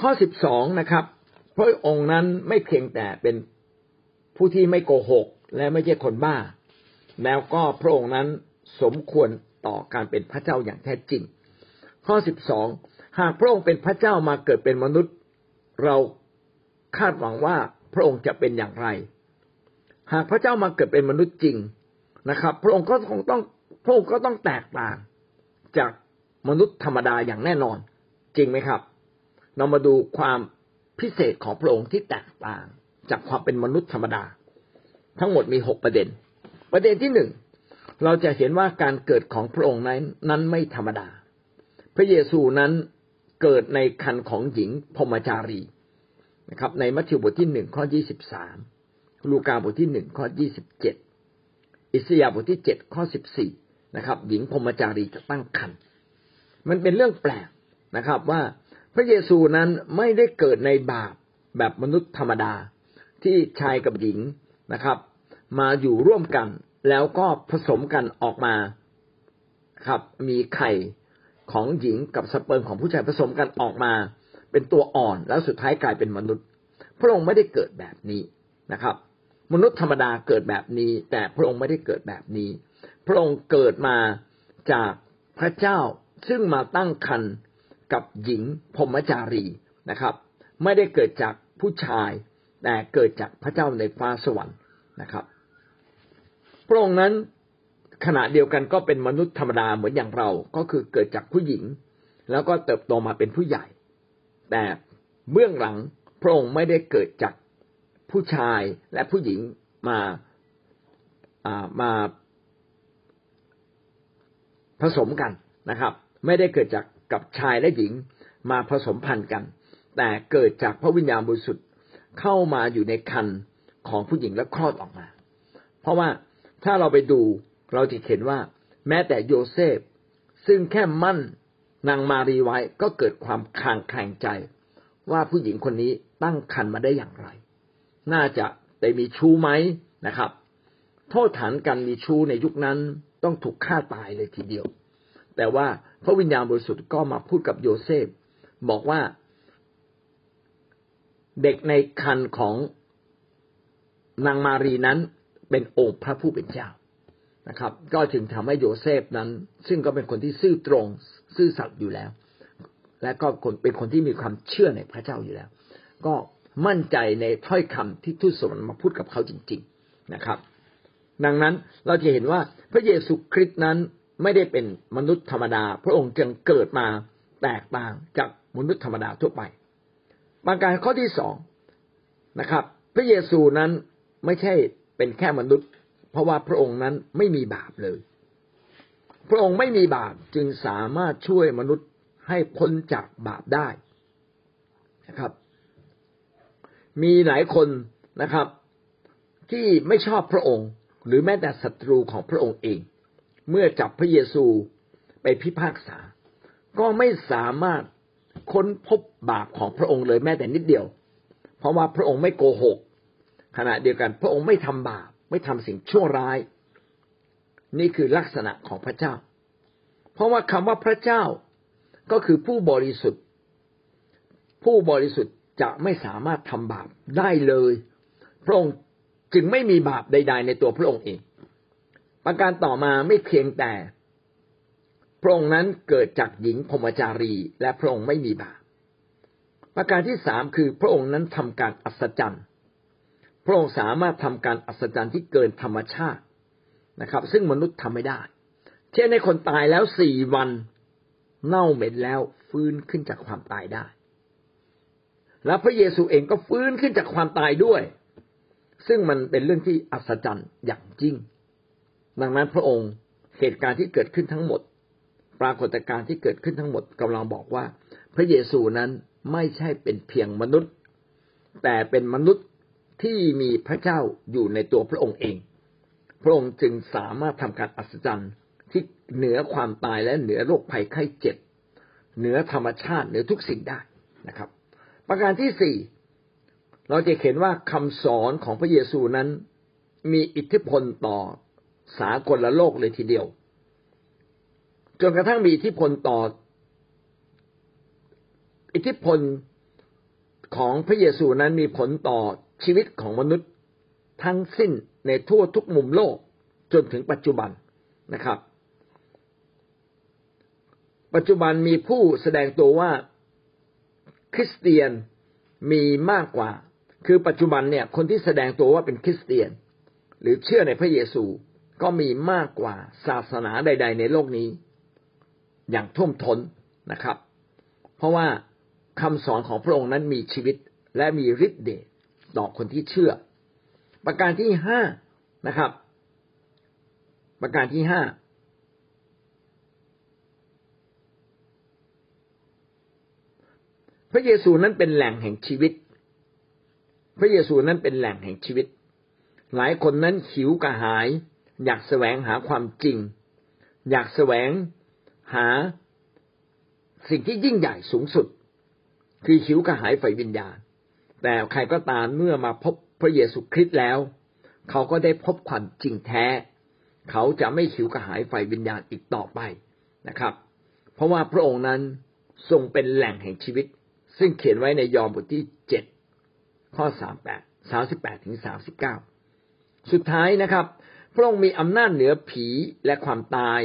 ข้อ12นะครับพระองค์นั้นไม่เพียงแต่เป็นผู้ที่ไม่โกหกและไม่ใช่คนบ้าแล้วก็พระองค์นั้นสมควรต่อการเป็นพระเจ้าอย่างแท้จริงข้อ12หากพระองค์เป็นพระเจ้ามาเกิดเป็นมนุษย์เราคาดหวังว่าพระองค์จะเป็นอย่างไรหากพระเจ้ามาเกิดเป็นมนุษย์จริงนะครับพระองค์ก็ต้องแตกต่างจากมนุษย์ธรรมดาอย่างแน่นอนจริงไหมครับเรามาดูความพิเศษของพระองค์ที่แตกต่างจากความเป็นมนุษย์ธรรมดาทั้งหมดมี6ประเด็นประเด็นที่1เราจะเห็นว่าการเกิดของพระองค์นั้นไม่ธรรมดาพระเยซูนั้นเกิดในครรภ์ของหญิงพรหมจารีนะครับในมัทธิวบทที่1ข้อ23ลูกาบทที่1ข้อ27อิสยาห์บทที่7ข้อ14นะครับหญิงพรหมจารีจะตั้งครรภ์มันเป็นเรื่องแปลกนะครับว่าพระเยซูนั้นไม่ได้เกิดในบาปแบบมนุษย์ธรรมดาที่ชายกับหญิงนะครับมาอยู่ร่วมกันแล้วก็ผสมกันออกมาครับมีไข่ของหญิงกับสเปิร์มของผู้ชายผสมกันออกมาเป็นตัวอ่อนแล้วสุดท้ายกลายเป็นมนุษย์พระองค์ไม่ได้เกิดแบบนี้นะครับมนุษย์ธรรมดาเกิดแบบนี้แต่พระองค์ไม่ได้เกิดแบบนี้พระองค์เกิดมาจากพระเจ้าซึ่งมาตั้งครรภ์กับหญิงพรหมจารีนะครับไม่ได้เกิดจากผู้ชายแต่เกิดจากพระเจ้าในฟ้าสวรรค์นะครับพระองค์นั้นขณะเดียวกันก็เป็นมนุษย์ธรรมดาเหมือนอย่างเราก็คือเกิดจากผู้หญิงแล้วก็เติบโตมาเป็นผู้ใหญ่แต่เบื้องหลังพระองค์ไม่ได้เกิดจากผู้ชายและผู้หญิงมาผสมกันนะครับไม่ได้เกิดจากกับชายและหญิงมาผสมพันธุ์กันแต่เกิดจากพระวิญญาณบริสุทธิ์เข้ามาอยู่ในครรภ์ของผู้หญิงและคลอดออกมาเพราะว่าถ้าเราไปดูเราจะเห็นว่าแม้แต่โยเซฟซึ่งแค่มั่นนางมารีไว้ก็เกิดความคลางแคลงใจว่าผู้หญิงคนนี้ตั้งครรภ์มาได้อย่างไรน่าจะได้มีชู้ไหมนะครับโทษฐานการมีชู้ในยุคนั้นต้องถูกฆ่าตายเลยทีเดียวแต่ว่าพระวิญญาณบริสุทธิ์ก็มาพูดกับโยเซฟบอกว่าเด็กในครรภ์ของนางมารีนั้นเป็นองค์พระผู้เป็นเจ้านะครับก็จึงทำให้โยเซฟนั้นซึ่งก็เป็นคนที่ซื่อตรงซื่อสัตย์อยู่แล้วและก็เป็นคนที่มีความเชื่อในพระเจ้าอยู่แล้วก็มั่นใจในถ้อยคำที่ทูตสวรรค์มาพูดกับเขาจริงๆนะครับดังนั้นเราจะเห็นว่าพระเยซูคริสต์นั้นไม่ได้เป็นมนุษย์ธรรมดาพระองค์จึงเกิดมาแตกต่างจากมนุษย์ธรรมดาทั่วไปประการข้อที่2นะครับพระเยซูนั้นไม่ใช่เป็นแค่มนุษย์เพราะว่าพระองค์นั้นไม่มีบาปเลยพระองค์ไม่มีบาปจึงสามารถช่วยมนุษย์ให้พ้นจากบาปได้นะครับมีหลายคนนะครับที่ไม่ชอบพระองค์หรือแม้แต่ศัตรูของพระองค์เองเมื่อจับพระเยซูไปพิพากษาก็ไม่สามารถค้นพบบาปของพระองค์เลยแม้แต่นิดเดียวเพราะว่าพระองค์ไม่โกหกขณะเดียวกันพระองค์ไม่ทำบาปไม่ทำสิ่งชั่วร้ายนี่คือลักษณะของพระเจ้าเพราะว่าคำว่าพระเจ้าก็คือผู้บริสุทธิ์จะไม่สามารถทำบาปได้เลยพระองค์จึงไม่มีบาปใดๆในตัวพระองค์เองประการต่อมาไม่เพียงแต่พระองค์นั้นเกิดจากหญิงพรหมจารีและพระองค์ไม่มีบาปประการที่3คือพระองค์นั้นทำการอัศจรรย์พระองค์สามารถทำการอัศจรรย์ที่เกินธรรมชาตินะครับซึ่งมนุษย์ทำไม่ได้เช่นในคนตายแล้ว4วันเน่าเหม็นแล้วฟื้นขึ้นจากความตายได้และพระเยซูเองก็ฟื้นขึ้นจากความตายด้วยซึ่งมันเป็นเรื่องที่อัศจรรย์อย่างยิ่งดังนั้นพระองค์เหตุการณ์ที่เกิดขึ้นทั้งหมดปรากฏการณ์ที่เกิดขึ้นทั้งหมดกำลังบอกว่าพระเยซูนั้นไม่ใช่เป็นเพียงมนุษย์แต่เป็นมนุษย์ที่มีพระเจ้าอยู่ในตัวพระองค์เองพระองค์จึงสามารถทำการอัศจรรย์ที่เหนือความตายและเหนือโรคภัยไข้เจ็บเหนือธรรมชาติเหนือทุกสิ่งได้นะครับประการที่ 4เราจะเห็นว่าคำสอนของพระเยซูนั้นมีอิทธิพลต่อสากลโลกเลยทีเดียวจนกระทั่งมีอิทธิพล ของพระเยซูนั้นมีผลต่อชีวิตของมนุษย์ทั้งสิ้นในทั่วทุกมุมโลกจนถึงปัจจุบันนะครับปัจจุบันมีผู้แสดงตัวว่าคริสเตียนมีมากกว่าคือปัจจุบันเนี่ยคนที่แสดงตัวว่าเป็นคริสเตียนหรือเชื่อในพระเยซูก็มีมากกว่าศาสนาใดๆในโลกนี้อย่างท่วมท้นนะครับเพราะว่าคำสอนของพระองค์นั้นมีชีวิตและมีฤทธิ์เดชต่อคนที่เชื่อประการที่5นะครับประการที่5พระเยซูนั้นเป็นแหล่งแห่งชีวิตพระเยซูนั้นเป็นแหล่งแห่งชีวิตหลายคนนั้นหิวกระหายอยากแสวงหาความจริงอยากแสวงหาสิ่งที่ยิ่งใหญ่สูงสุดคือหิวกระหายฝ่ายวิญญาณแต่ใครก็ตามเมื่อมาพบพระเยซูคริสต์แล้วเขาก็ได้พบความจริงแท้เขาจะไม่หิวกระหายฝ่ายวิญญาณอีกต่อไปนะครับเพราะว่าพระองค์นั้นทรงเป็นแหล่งแห่งชีวิตซึ่งเขียนไว้ในยอห์นบทที่7ข้อ38ถึง39สุดท้ายนะครับพระองค์มีอำนาจเหนือผีและความตาย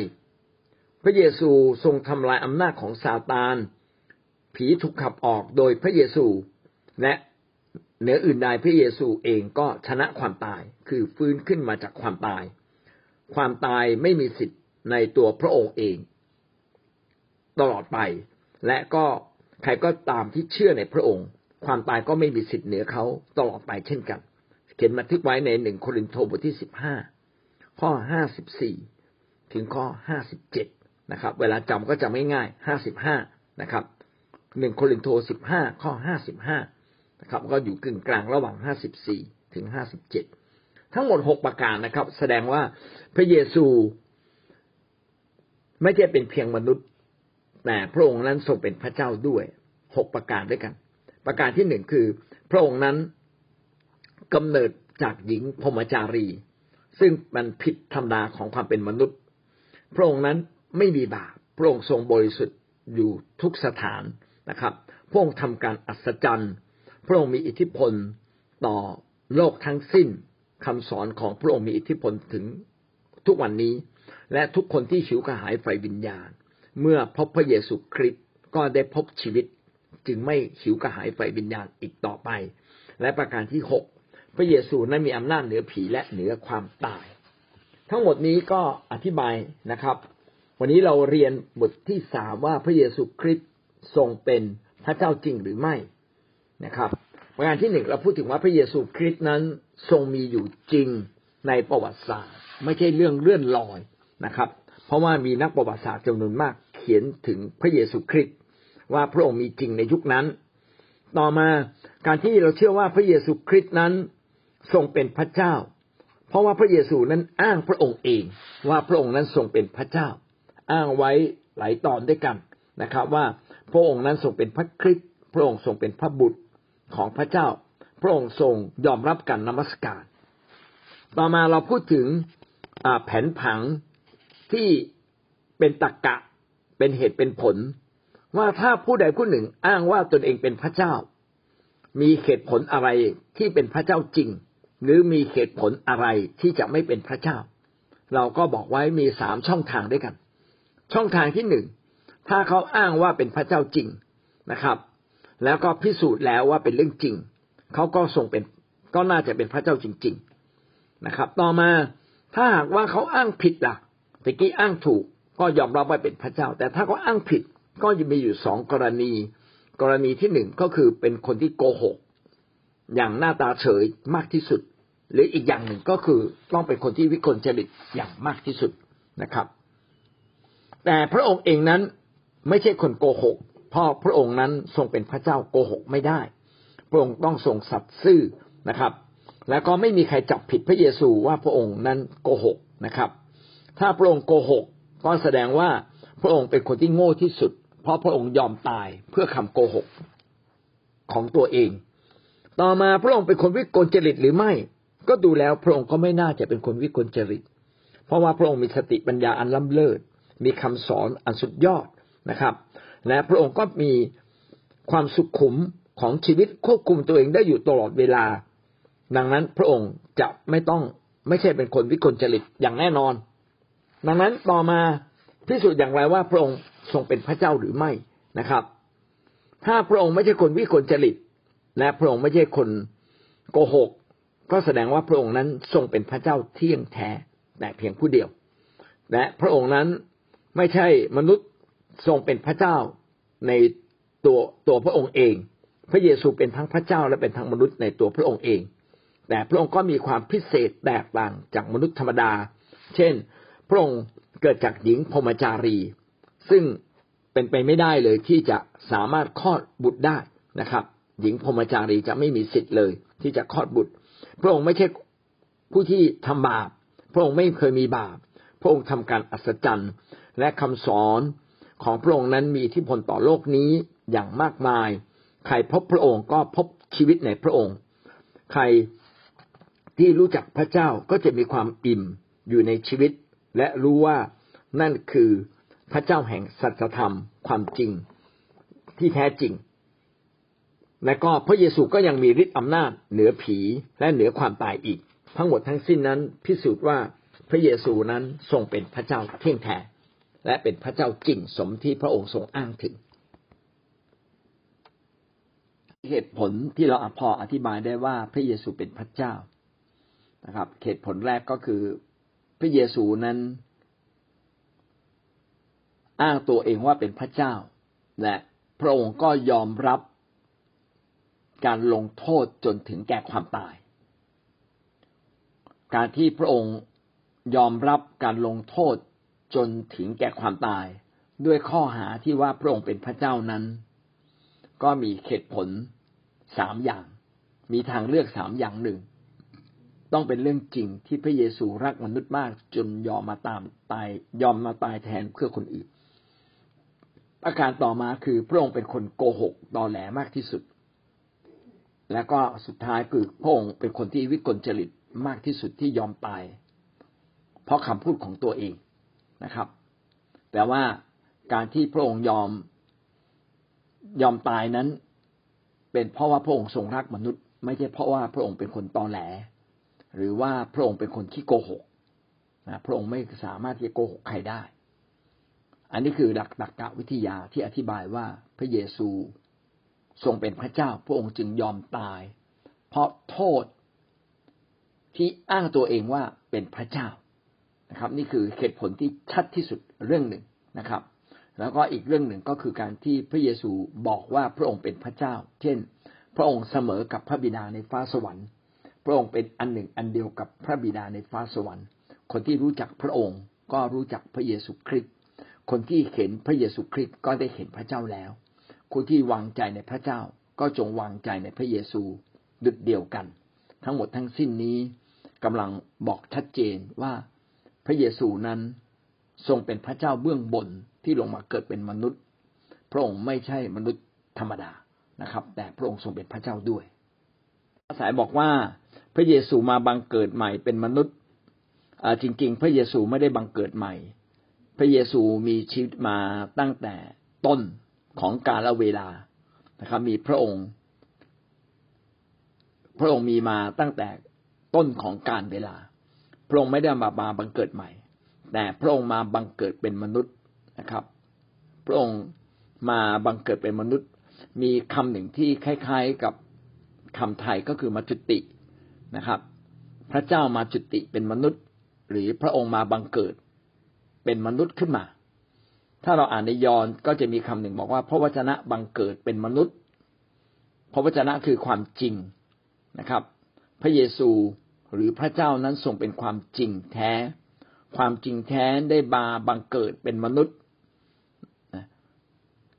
พระเยซูทรงทำลายอำนาจของซาตานผีถูกขับออกโดยพระเยซูและเหนืออื่นใดพระเยซูเองก็ชนะความตายคือฟื้นขึ้นมาจากความตายความตายไม่มีสิทธิ์ในตัวพระองค์เองตลอดไปและก็ใครก็ตามที่เชื่อในพระองค์ความตายก็ไม่มีสิทธิ์เหนือเขาตลอดไปเช่นกันเขียนบันทึกไว้ใน1โครินธ์บทที่15ข้อ54ถึงข้อ57นะครับเวลาจำก็จำง่ายๆ55นะครับ1โครินธ์15ข้อ55นะครับก็อยู่กึ่งกลางระหว่าง54ถึง57ทั้งหมด6ประการนะครับแสดงว่าพระเยซูไม่ใช่เป็นเพียงมนุษย์แต่พระองค์นั้นทรงเป็นพระเจ้าด้วย6ประการด้วยกันประการที่1คือพระองค์นั้นกำเนิดจากหญิงพรหมจารีซึ่งมันผิดธรรมดาของความเป็นมนุษย์พระองค์นั้นไม่มีบาปพระองค์ทรงบริสุทธิ์อยู่ทุกสถานนะครับพระองค์ทำการอัศจรรย์พระองค์มีอิทธิพลต่อโลกทั้งสิ้นคำสอนของพระองค์มีอิทธิพลถึงทุกวันนี้และทุกคนที่หิวกระหายฝ่ายวิญญาณเมื่อพบพระเยซูคริสต์ก็ได้พบชีวิตจึงไม่หิวกระหายฝ่ายวิญญาณอีกต่อไปและประการที่6พระเยซูนั้นมีอำนาจเหนือผีและเหนือความตายทั้งหมดนี้ก็อธิบายนะครับวันนี้เราเรียนบทที่3ว่าพระเยซูคริสต์ทรงเป็นพระเจ้าจริงหรือไม่นะครับประการที่1เราพูดถึงว่าพระเยซูคริสต์นั้นทรงมีอยู่จริงในประวัติศาสตร์ไม่ใช่เรื่องเลื่อนลอยนะครับเพราะว่ามีนักประวัติศาสตร์จำนวนมากเขียนถึงพระเยซูคริสต์ว่าพระองค์มีจริงในยุคนั้นต่อมาการที่เราเชื่อว่าพระเยซูคริสต์นั้นทรงเป็นพระเจ้าเพราะว่าพระเยซูนั้นอ้างพระองค์เองว่าพระองค์นั้นทรงเป็นพระเจ้าอ้างไว้หลายตอนด้วยกันนะครับว่าพระองค์นั้นทรงเป็นพระคริสต์พระองค์ทรงเป็นพระบุตรของพระเจ้าพระองค์ทรงยอมรับการนมัสการต่อมาเราพูดถึงแผนผังที่เป็นตรรกะเป็นเหตุเป็นผลว่าถ้าผู้ใดผู้หนึ่งอ้างว่าตนเองเป็นพระเจ้ามีเหตุผลอะไรที่เป็นพระเจ้าจริงหรือมีเหตุผลอะไรที่จะไม่เป็นพระเจ้าเราก็บอกไว้มี3ช่องทางด้วยกันช่องทางที่1ถ้าเขาอ้างว่าเป็นพระเจ้าจริงนะครับแล้วก็พิสูจน์แล้วว่าเป็นเรื่องจริงเขาก็ทรงเป็นก็น่าจะเป็นพระเจ้าจริงๆนะครับต่อมาถ้าหากว่าเขาอ้างผิดล่ะตะกี้อ้างถูกก็ยอมรับว่าเป็นพระเจ้าแต่ถ้าเขาอ้างผิดก็จะมีอยู่2กรณีที่1ก็คือเป็นคนที่โกหกอย่างหน้าตาเฉยมากที่สุดหรืออีกอย่างหนึ่งก็คือต้องเป็นคนที่วิกลจริตอย่างมากที่สุดนะครับแต่พระองค์เองนั้นไม่ใช่คนโกหกเพราะพระองค์นั้นทรงเป็นพระเจ้าโกหกไม่ได้พระองค์ต้องทรงสัตย์ซื่อนะครับแล้วก็ไม่มีใครจับผิดพระเยซูว่าพระองค์นั้นโกหกนะครับถ้าพระองค์โกหกก็แสดงว่าพระองค์เป็นคนที่โง่ที่สุดเพราะพระองค์ยอมตายเพื่อคำโกหกของตัวเองต่อมาพระองค์เป็นคนวิกลจริตหรือไม่ก็ดูแล้วพระองค์ก็ไม่น่าจะเป็นคนวิกลจริตเพราะว่าพระองค์มีสติปัญญาอันล้ำเลิศมีคำสอนอันสุดยอดนะครับและพระองค์ก็มีความสุขุม ของชีวิตควบคุมตัวเองได้อยู่ตลอดเวลาดังนั้นพระองค์จะไม่ใช่เป็นคนวิกลจริตอย่างแน่นอนดังนั้นต่อมาพิสูจน์อย่างไรว่าพระองค์ทรงเป็นพระเจ้าหรือไม่นะครับถ้าพระองค์ไม่ใช่คนวิกลจริตและพระองค์ไม่ใช่คนโกหกก็แสดงว่าพระองค์นั้นทรงเป็นพระเจ้าเที่ยงแท้แต่เพียงผู้เดียวและพระองค์นั้นไม่ใช่มนุษย์ทรงเป็นพระเจ้าในตัวพระองค์เองพระเยซูเป็นทั้งพระเจ้าและเป็นทั้งมนุษย์ในตัวพระองค์เองแต่พระองค์ก็มีความพิเศษแตกต่างจากมนุษย์ธรรมดาเช่นพระองค์เกิดจากหญิงพรหมจารีซึ่งเป็นไปไม่ได้เลยที่จะสามารถคลอดบุตรได้นะครับหญิงพรหมจารีจะไม่มีสิทธิ์เลยที่จะคลอดบุตรพระองค์ไม่ใช่ผู้ที่ทำบาปพระองค์ไม่เคยมีบาปพระองค์ทำการอัศจรรย์และคำสอนของพระองค์นั้นมีอิทธิพลต่อโลกนี้อย่างมากมายใครพบพระองค์ก็พบชีวิตในพระองค์ใครที่รู้จักพระเจ้าก็จะมีความอิ่มอยู่ในชีวิตและรู้ว่านั่นคือพระเจ้าแห่งสัจธรรมความจริงที่แท้จริงและก็พระเยซูก็ยังมีฤทธิ์อำนาจเหนือผีและเหนือความตายอีกทั้งหมดทั้งสิ้นนั้นพิสูจน์ว่าพระเยซูนั้นทรงเป็นพระเจ้าเที่ยงแท้และเป็นพระเจ้าจริงสมที่พระองค์ทรงอ้างถึงเหตุผลที่เราพออธิบายได้ว่าพระเยซูเป็นพระเจ้านะครับเหตุผลแรกก็คือพระเยซูนั้นอ้างตัวเองว่าเป็นพระเจ้าและพระองค์ก็ยอมรับการลงโทษจนถึงแก่ความตายการที่พระองค์ยอมรับการลงโทษจนถึงแก่ความตายด้วยข้อหาที่ว่าพระองค์เป็นพระเจ้านั้นก็มีเหตุผล3อย่างมีทางเลือก3อย่างหนึ่งต้องเป็นเรื่องจริงที่พระเยซูรักมนุษย์มากจนยอมมาตายแทนเพื่อคนอื่นประการต่อมาคือพระองค์เป็นคนโกหกตอแหลมากที่สุดและก็สุดท้ายคือพระองค์เป็นคนที่วิกลจริตมากที่สุดที่ยอมตายเพราะคำพูดของตัวเองนะครับแต่ว่าการที่พระองค์ยอมตายนั้นเป็นเพราะว่าพระองค์ทรงรักมนุษย์ไม่ใช่เพราะว่าพระองค์เป็นคนตอแหลหรือว่าพระองค์เป็นคนขี้โกหกนะพระองค์ไม่สามารถที่จะโกหกใครได้อันนี้คือหลักตรรกวิทยาที่อธิบายว่าพระเยซูทรงเป็นพระเจ้าพระองค์จึงยอมตายเพราะโทษที่อ้างตัวเองว่าเป็นพระเจ้านะครับนี่คือเหตุผลที่ชัดที่สุดเรื่องหนึ่งนะครับแล้วก็อีกเรื่องหนึ่งก็คือการที่พระเยซูบอกว่าพระองค์เป็นพระเจ้าเช่นพระองค์เสมอกับพระบิดาในฟ้าสวรรค์พระองค์เป็นอันหนึ่งอันเดียวกับพระบิดาในฟ้าสวรรค์คนที่รู้จักพระองค์ก็รู้จักพระเยซูคริสต์คนที่เห็นพระเยซูคริสต์ก็ได้เห็นพระเจ้าแล้วคนที่วางใจในพระเจ้าก็จงวางใจในพระเยซูดุจเดียวกันทั้งหมดทั้งสิ้นนี้กำลังบอกชัดเจนว่าพระเยซูนั้นทรงเป็นพระเจ้าเบื้องบนที่ลงมาเกิดเป็นมนุษย์พระองค์ไม่ใช่มนุษย์ธรรมดานะครับแต่พระองค์ทรงเป็นพระเจ้าด้วยพระสายบอกว่าพระเยซูมาบังเกิดใหม่เป็นมนุษย์จริงๆพระเยซูไม่ได้บังเกิดใหม่พระเยซูมีชีวิตมาตั้งแต่ต้นของกาลเวลานะครับมีพระองค์มีมาตั้งแต่ต้นของกาลเวลาพระองค์ไม่ได้มาบังเกิดใหม่แต่พระองค์มาบังเกิดเป็นมนุษย์นะครับพระองค์มาบังเกิดเป็นมนุษย์มีคำหนึ่งที่คล้ายๆกับคำไทยก็คือมาจุตินะครับพระเจ้ามาจุติเป็นมนุษย์หรือพระองค์มาบังเกิดเป็นมนุษย์ขึ้นมาถ้าเราอ่านในยอห์นก็จะมีคำหนึ่งบอกว่าพระวจนะบังเกิดเป็นมนุษย์พระวจนะคือความจริงนะครับพระเยซูหรือพระเจ้านั้นทรงเป็นความจริงแท้ความจริงแท้ได้มาบังเกิดเป็นมนุษย์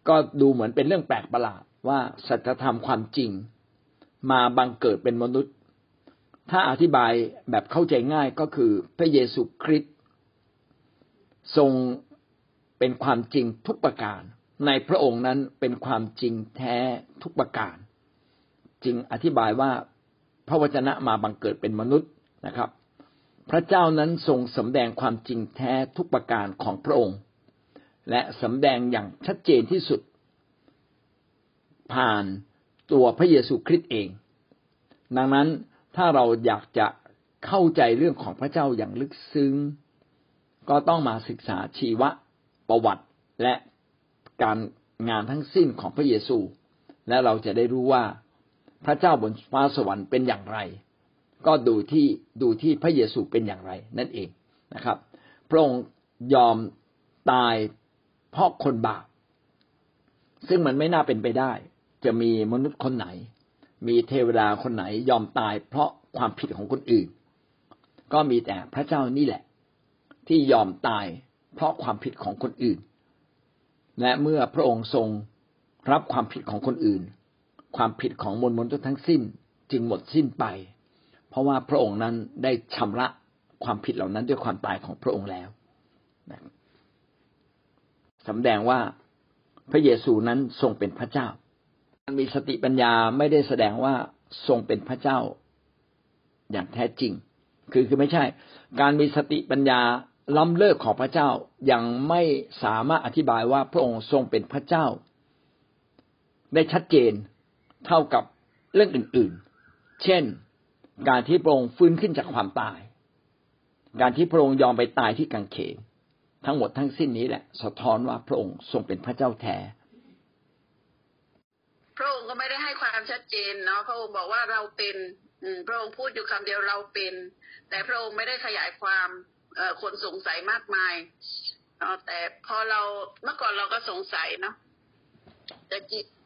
ก็ดูเหมือนเป็นเรื่องแปลกประหลาดว่าสัจธรรมความจริงมาบังเกิดเป็นมนุษย์ถ้าอธิบายแบบเข้าใจง่ายก็คือพระเยซูคริสต์ทรงเป็นความจริงทุกประการในพระองค์นั้นเป็นความจริงแท้ทุกประการจึงอธิบายว่าพระวจนะมาบังเกิดเป็นมนุษย์นะครับพระเจ้านั้นทรงสำแดงความจริงแท้ทุกประการของพระองค์และสำแดงอย่างชัดเจนที่สุดผ่าน ตัวพระเยซูคริสต์เองดังนั้นถ้าเราอยากจะเข้าใจเรื่องของพระเจ้าอย่างลึกซึ้งก็ต้องมาศึกษาชีวประวัติและการงานทั้งสิ้นของพระเยซูและเราจะได้รู้ว่าพระเจ้าบนฟ้าสวรรค์เป็นอย่างไรก็ดูที่พระเยซูเป็นอย่างไรนั่นเองนะครับพระองค์ยอมตายเพราะคนบาปซึ่งมันไม่น่าเป็นไปได้จะมีมนุษย์คนไหนมีเทวดาคนไหนยอมตายเพราะความผิดของคนอื่นก็มีแต่พระเจ้านี่แหละที่ยอมตายเพราะความผิดของคนอื่นและเมื่อพระองค์ทรงรับความผิดของคนอื่นความผิดของมวลมนุษย์ทั้งสิ้นจึงหมดสิ้นไปเพราะว่าพระองค์นั้นได้ชำระความผิดเหล่านั้นด้วยความตายของพระองค์แล้วสำแดงว่าพระเยซูนั้นทรงเป็นพระเจ้าการมีสติปัญญาไม่ได้แสดงว่าทรงเป็นพระเจ้าอย่างแท้จริงคือไม่ใช่การมีสติปัญญาล้ำเลิศของพระเจ้ายังไม่สามารถอธิบายว่าพระองค์ทรงเป็นพระเจ้าได้ชัดเจนเท่ากับเรื่องอื่นๆเช่นการที่พระองค์ฟื้นขึ้นจากความตายการที่พระองค์ยอมไปตายที่กางเขนทั้งหมดทั้งสิ้นนี้แหละสะท้อนว่าพระองค์ทรงเป็นพระเจ้าแท้พระองค์ก็ไม่ได้ให้ความชัดเจนเนาะพระองค์บอกว่าเราเป็นพระองค์พูดอยู่คำเดียวเราเป็นแต่พระองค์ไม่ได้ขยายความคนสงสัยมากมายแต่พอเราเมื่อก่อนเราก็สงสัยเนาะแต่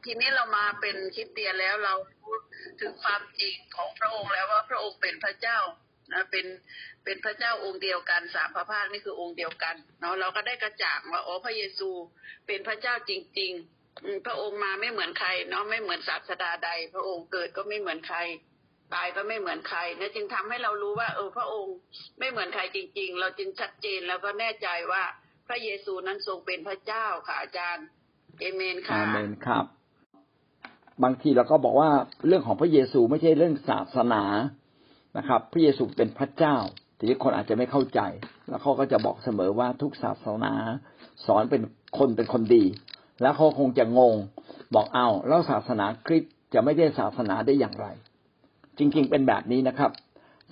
ทีนี้เรามาเป็นคริสเตียนแล้วเราพูดถึงความจริงของพระองค์แล้วว่าพระองค์เป็นพระเจ้านะเป็นพระเจ้าองค์เดียวกันสามพระภาคนี่คือองค์เดียวกันเนาะเราก็ได้กระจ่างว่าอ๋อพระเยซูเป็นพระเจ้าจริงๆพระองค์มาไม่เหมือนใครเนาะไม่เหมือนศาสดาใดพระองค์เกิดก็ไม่เหมือนใครตายก็ไม่เหมือนใครนะจึงทำให้เรารู้ว่าพระองค์ไม่เหมือนใครจริงๆเราจึงชัดเจนแล้วก็แน่ใจว่าพระเยซูนั้นทรงเป็นพระเจ้าค่ะอาจารย์เอเมนค่ะเอเมนครับบางทีเราก็บอกว่าเรื่องของพระเยซูไม่ใช่เรื่องศาสนานะครับพระเยซูเป็นพระเจ้าทีนี้คนอาจจะไม่เข้าใจแล้วเขาก็จะบอกเสมอว่าทุกศาสนาสอนเป็นคนดีแล้วเขาคงจะงงบอกเอาแล้วศาสนาคริสต์จะไม่ใช่ศาสนาได้อย่างไรจริงๆเป็นแบบนี้นะครับ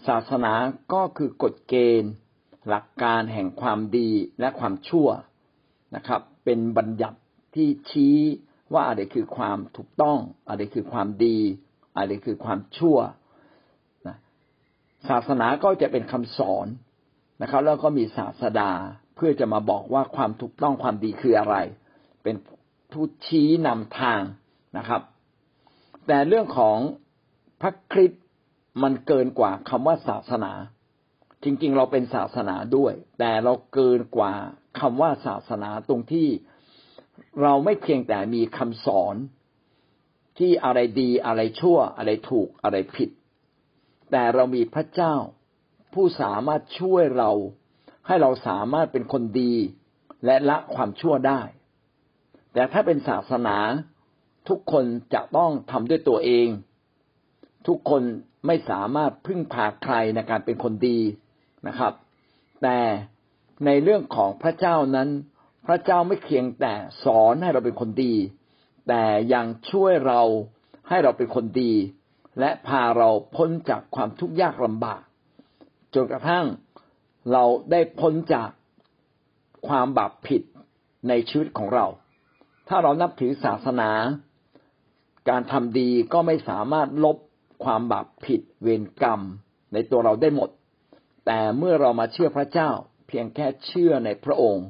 ศาสนาก็คือกฎเกณฑ์หลักการแห่งความดีและความชั่วนะครับเป็นบัญญัติที่ชี้ว่าอะไรคือความถูกต้องอะไรคือความดีอะไรคือความชั่วศาสนาก็จะเป็นคำสอนนะครับแล้วก็มีศาสดาเพื่อจะมาบอกว่าความถูกต้องความดีคืออะไรเป็นผู้ชี้นำทางนะครับแต่เรื่องของพระคริสต์มันเกินกว่าคำว่าศาสนาจริงๆเราเป็นศาสนาด้วยแต่เราเกินกว่าคำว่าศาสนาตรงที่เราไม่เพียงแต่มีคำสอนที่อะไรดีอะไรชั่วอะไรถูกอะไรผิดแต่เรามีพระเจ้าผู้สามารถช่วยเราให้เราสามารถเป็นคนดีและละความชั่วได้แต่ถ้าเป็นศาสนาทุกคนจะต้องทำด้วยตัวเองทุกคนไม่สามารถพึ่งพาใครในการเป็นคนดีนะครับแต่ในเรื่องของพระเจ้านั้นพระเจ้าไม่เพียงแต่สอนให้เราเป็นคนดีแต่ยังช่วยเราให้เราเป็นคนดีและพาเราพ้นจากความทุกข์ยากลำบากจนกระทั่งเราได้พ้นจากความบาปผิดในชีวิตของเราถ้าเรานับถือศาสนาการทำดีก็ไม่สามารถลบความบาปผิดเวรกรรมในตัวเราได้หมดแต่เมื่อเรามาเชื่อพระเจ้าเพียงแค่เชื่อในพระองค์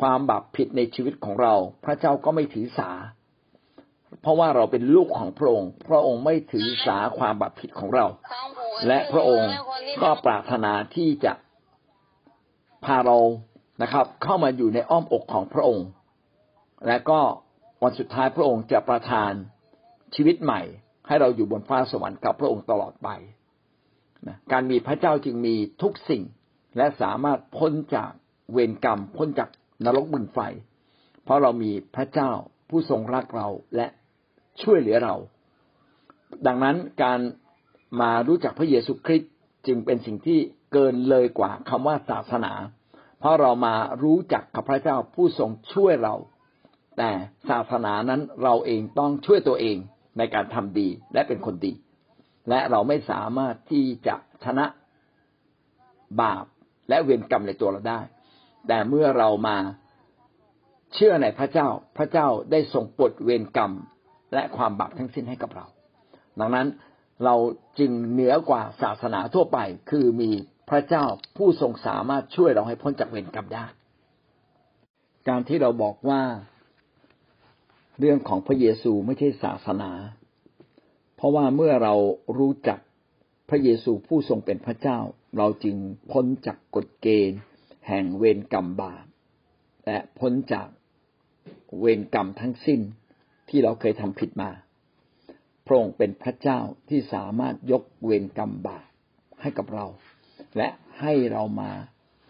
ความบาปผิดในชีวิตของเราพระเจ้าก็ไม่ถือสาเพราะว่าเราเป็นลูกของพระองค์พระองค์ไม่ถือสาความบาปผิดของเราและพระองค์ก็ปรารถนาที่จะพาเรานะครับเข้ามาอยู่ในอ้อมอกของพระองค์และก็วันสุดท้ายพระองค์จะประทานชีวิตใหม่ให้เราอยู่บนฟ้าสวรรค์กับพระองค์ตลอดไปนะการมีพระเจ้าจึงมีทุกสิ่งและสามารถพ้นจากเวรกรรมพ้นจากนรกบึงไฟเพราะเรามีพระเจ้าผู้ทรงรักเราและช่วยเหลือเราดังนั้นการมารู้จักพระเยซูคริสต์จึงเป็นสิ่งที่เกินเลยกว่าคำว่าศาสนาเพราะเรามารู้จักกับพระเจ้าผู้ทรงช่วยเราแต่ศาสนานั้นเราเองต้องช่วยตัวเอง ในการทำดีและเป็นคนดีและเราไม่สามารถที่จะชนะบาปและเวรกรรมในตัวเราได้แต่เมื่อเรามาเชื่อในพระเจ้าพระเจ้าได้ทรงปลดเวรกรรมและความบาปทั้งสิ้นให้กับเราดังนั้นเราจึงเหนือกว่าศาสนาทั่วไปคือมีพระเจ้าผู้ทรงสามารถช่วยเราให้พ้นจากเวรกรรมได้การที่เราบอกว่าเรื่องของพระเยซูไม่ใช่ศาสนาเพราะว่าเมื่อเรารู้จักพระเยซูผู้ทรงเป็นพระเจ้าเราจึงพ้นจากกฎเกณฑ์แห่งเวรกรรมบาปและพ้นจากเวรกรรมทั้งสิ้นที่เราเคยทำผิดมาพระองค์เป็นพระเจ้าที่สามารถยกเวรกรรมบาปให้กับเราและให้เรามา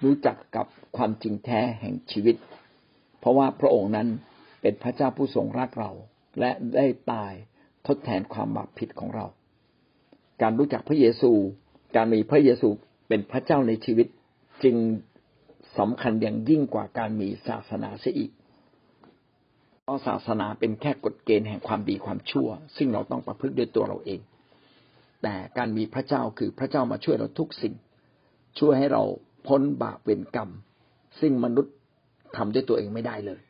รู้จักกับความจริงแท้แห่งชีวิตเพราะว่าพระองค์นั้นเป็นพระเจ้าผู้ทรงรักเราและได้ตายทดแทนความบาปผิดของเราการรู้จักพระเยซูการมีพระเยซูเป็นพระเจ้าในชีวิตจึงสำคัญอย่างยิ่งกว่าการมีศาสนาเสียอีกเพราะศาสนาเป็นแค่กฎเกณฑ์แห่งความดีความชั่วซึ่งเราต้องประพฤติด้วยตัวเราเองแต่การมีพระเจ้าคือพระเจ้ามาช่วยเราทุกสิ่งช่วยให้เราพ้นบาปเวรกรรมซึ่งมนุษย์ทำด้วยตัวเองไม่ได้เลย